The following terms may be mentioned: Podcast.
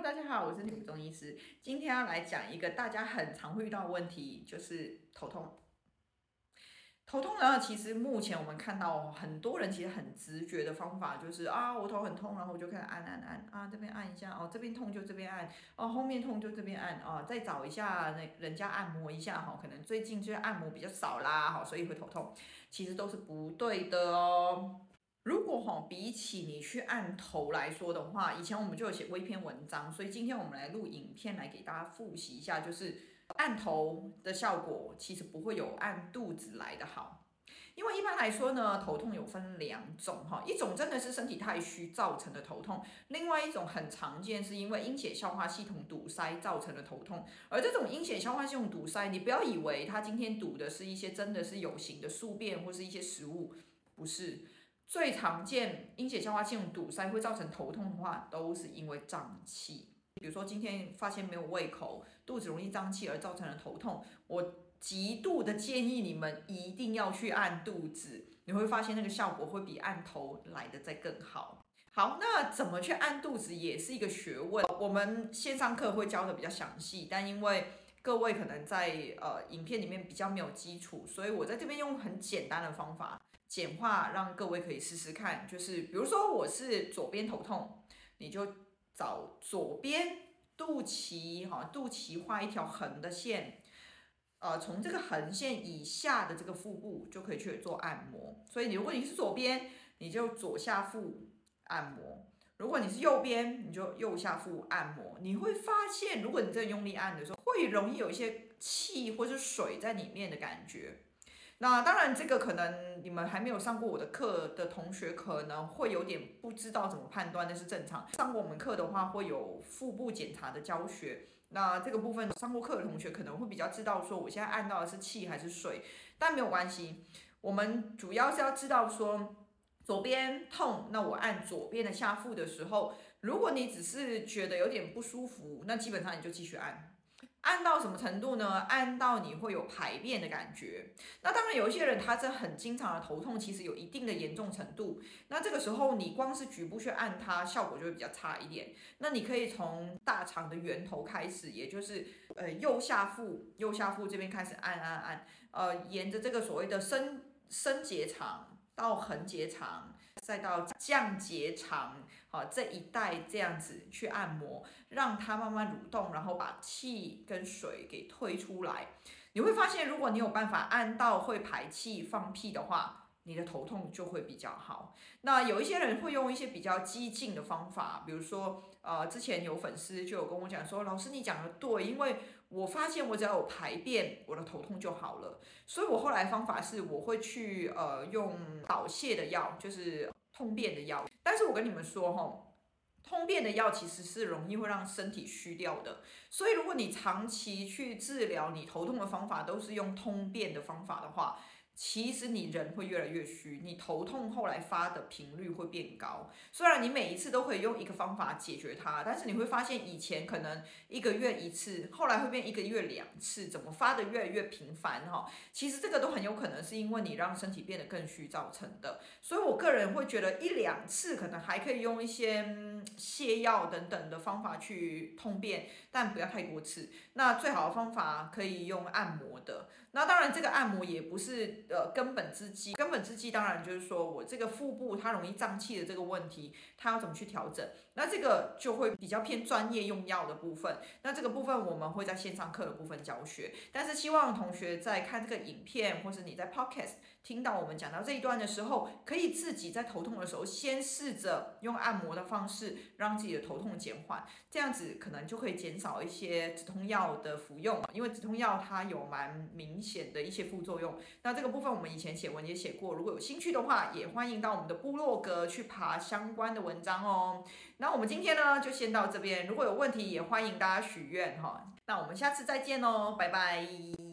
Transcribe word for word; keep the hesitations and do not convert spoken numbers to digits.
Hello， 大家好，我是女中医师，今天要来讲一个大家很常会遇到的问题，就是头痛。头痛呢，其实目前我们看到很多人其实很直觉的方法就是啊，我头很痛，然后我就开始按按按啊，这边按一下哦，这边痛就这边按哦，后面痛就这边按哦，再找一下人家按摩一下哈，可能最近就是按摩比较少啦哈，所以会头痛，其实都是不对的哦。如果哈比起你去按头来说的话，以前我们就有写过一篇文章，所以今天我们来录影片来给大家复习一下，就是。按头的效果其实不会有按肚子来的好，因为一般来说呢，头痛有分两种哈，一种真的是身体太虚造成的头痛，另外一种很常见是因为阴血消化系统堵塞造成的头痛。而这种阴血消化系统堵塞，你不要以为它今天堵的是一些真的是有形的宿便或是一些食物，不是。最常见阴血消化系统堵塞会造成头痛的话，都是因为胀气。比如说今天发现没有胃口，肚子容易胀气而造成了头痛，我极度的建议你们一定要去按肚子，你会发现那个效果会比按头来的再更好。好，那怎么去按肚子也是一个学问，我们线上课会教的比较详细，但因为各位可能在呃影片里面比较没有基础，所以我在这边用很简单的方法简化，让各位可以试试看。就是比如说我是左边头痛，你就找左边肚脐，哈，肚脐画一条横的线，呃，从这个横线以下的这个腹部就可以去做按摩。所以，如果你是左边，你就左下腹按摩；如果你是右边，你就右下腹按摩。你会发现，如果你真的用力按的时候，会容易有一些气或是水在里面的感觉。那当然，这个可能你们还没有上过我的课的同学可能会有点不知道怎么判断，那是正常。上过我们课的话，会有腹部检查的教学。那这个部分上过课的同学可能会比较知道，说我现在按到的是气还是水，但没有关系。我们主要是要知道说，左边痛，那我按左边的下腹的时候，如果你只是觉得有点不舒服，那基本上你就继续按。按到什么程度呢？按到你会有排便的感觉。那当然，有一些人他这很经常的头痛，其实有一定的严重程度。那这个时候，你光是局部去按它，效果就会比较差一点。那你可以从大肠的源头开始，也就是呃右下腹，右下腹这边开始按按按，呃，沿着这个所谓的升升结肠到横结肠。再到降结肠，好，这一带这样子去按摩，让它慢慢蠕动，然后把气跟水给推出来。你会发现，如果你有办法按到会排气放屁的话，你的头痛就会比较好。那有一些人会用一些比较激进的方法，比如说，呃，之前有粉丝就有跟我讲说，老师你讲的对，因为我发现我只要有排便，我的头痛就好了。所以我后来方法是，我会去呃用导泻的药，就是通便的药。但是我跟你们说吼。通便的药其实是容易会让身体虚掉的，所以如果你长期去治疗你头痛的方法都是用通便的方法的话，其实你人会越来越虚，你头痛后来发的频率会变高。虽然你每一次都可以用一个方法解决它，但是你会发现以前可能一个月一次，后来会变一个月两次，怎么发的越来越频繁哈？其实这个都很有可能是因为你让身体变得更虚造成的。所以我个人会觉得一两次可能还可以用一些泻药等等的方法去通便，但不要太多次。那最好的方法可以用按摩的。那当然这个按摩也不是呃根本之计，根本之计当然就是说我这个腹部它容易胀气的这个问题，它要怎么去调整？那这个就会比较偏专业用药的部分。那这个部分我们会在线上课的部分教学，但是希望同学在看这个影片或是你在 Podcast 听到我们讲到这一段的时候，可以自己在头痛的时候先试着用按摩的方式让自己的头痛减缓，这样子可能就可以减少一些止痛药的服用，因为止痛药它有蛮明显的一些副作用。那这个部分我们以前写文也写过，如果有兴趣的话，也欢迎到我们的部落格去爬相关的文章哦。那我们今天呢就先到这边，如果有问题也欢迎大家许愿哈。那我们下次再见哦，拜拜。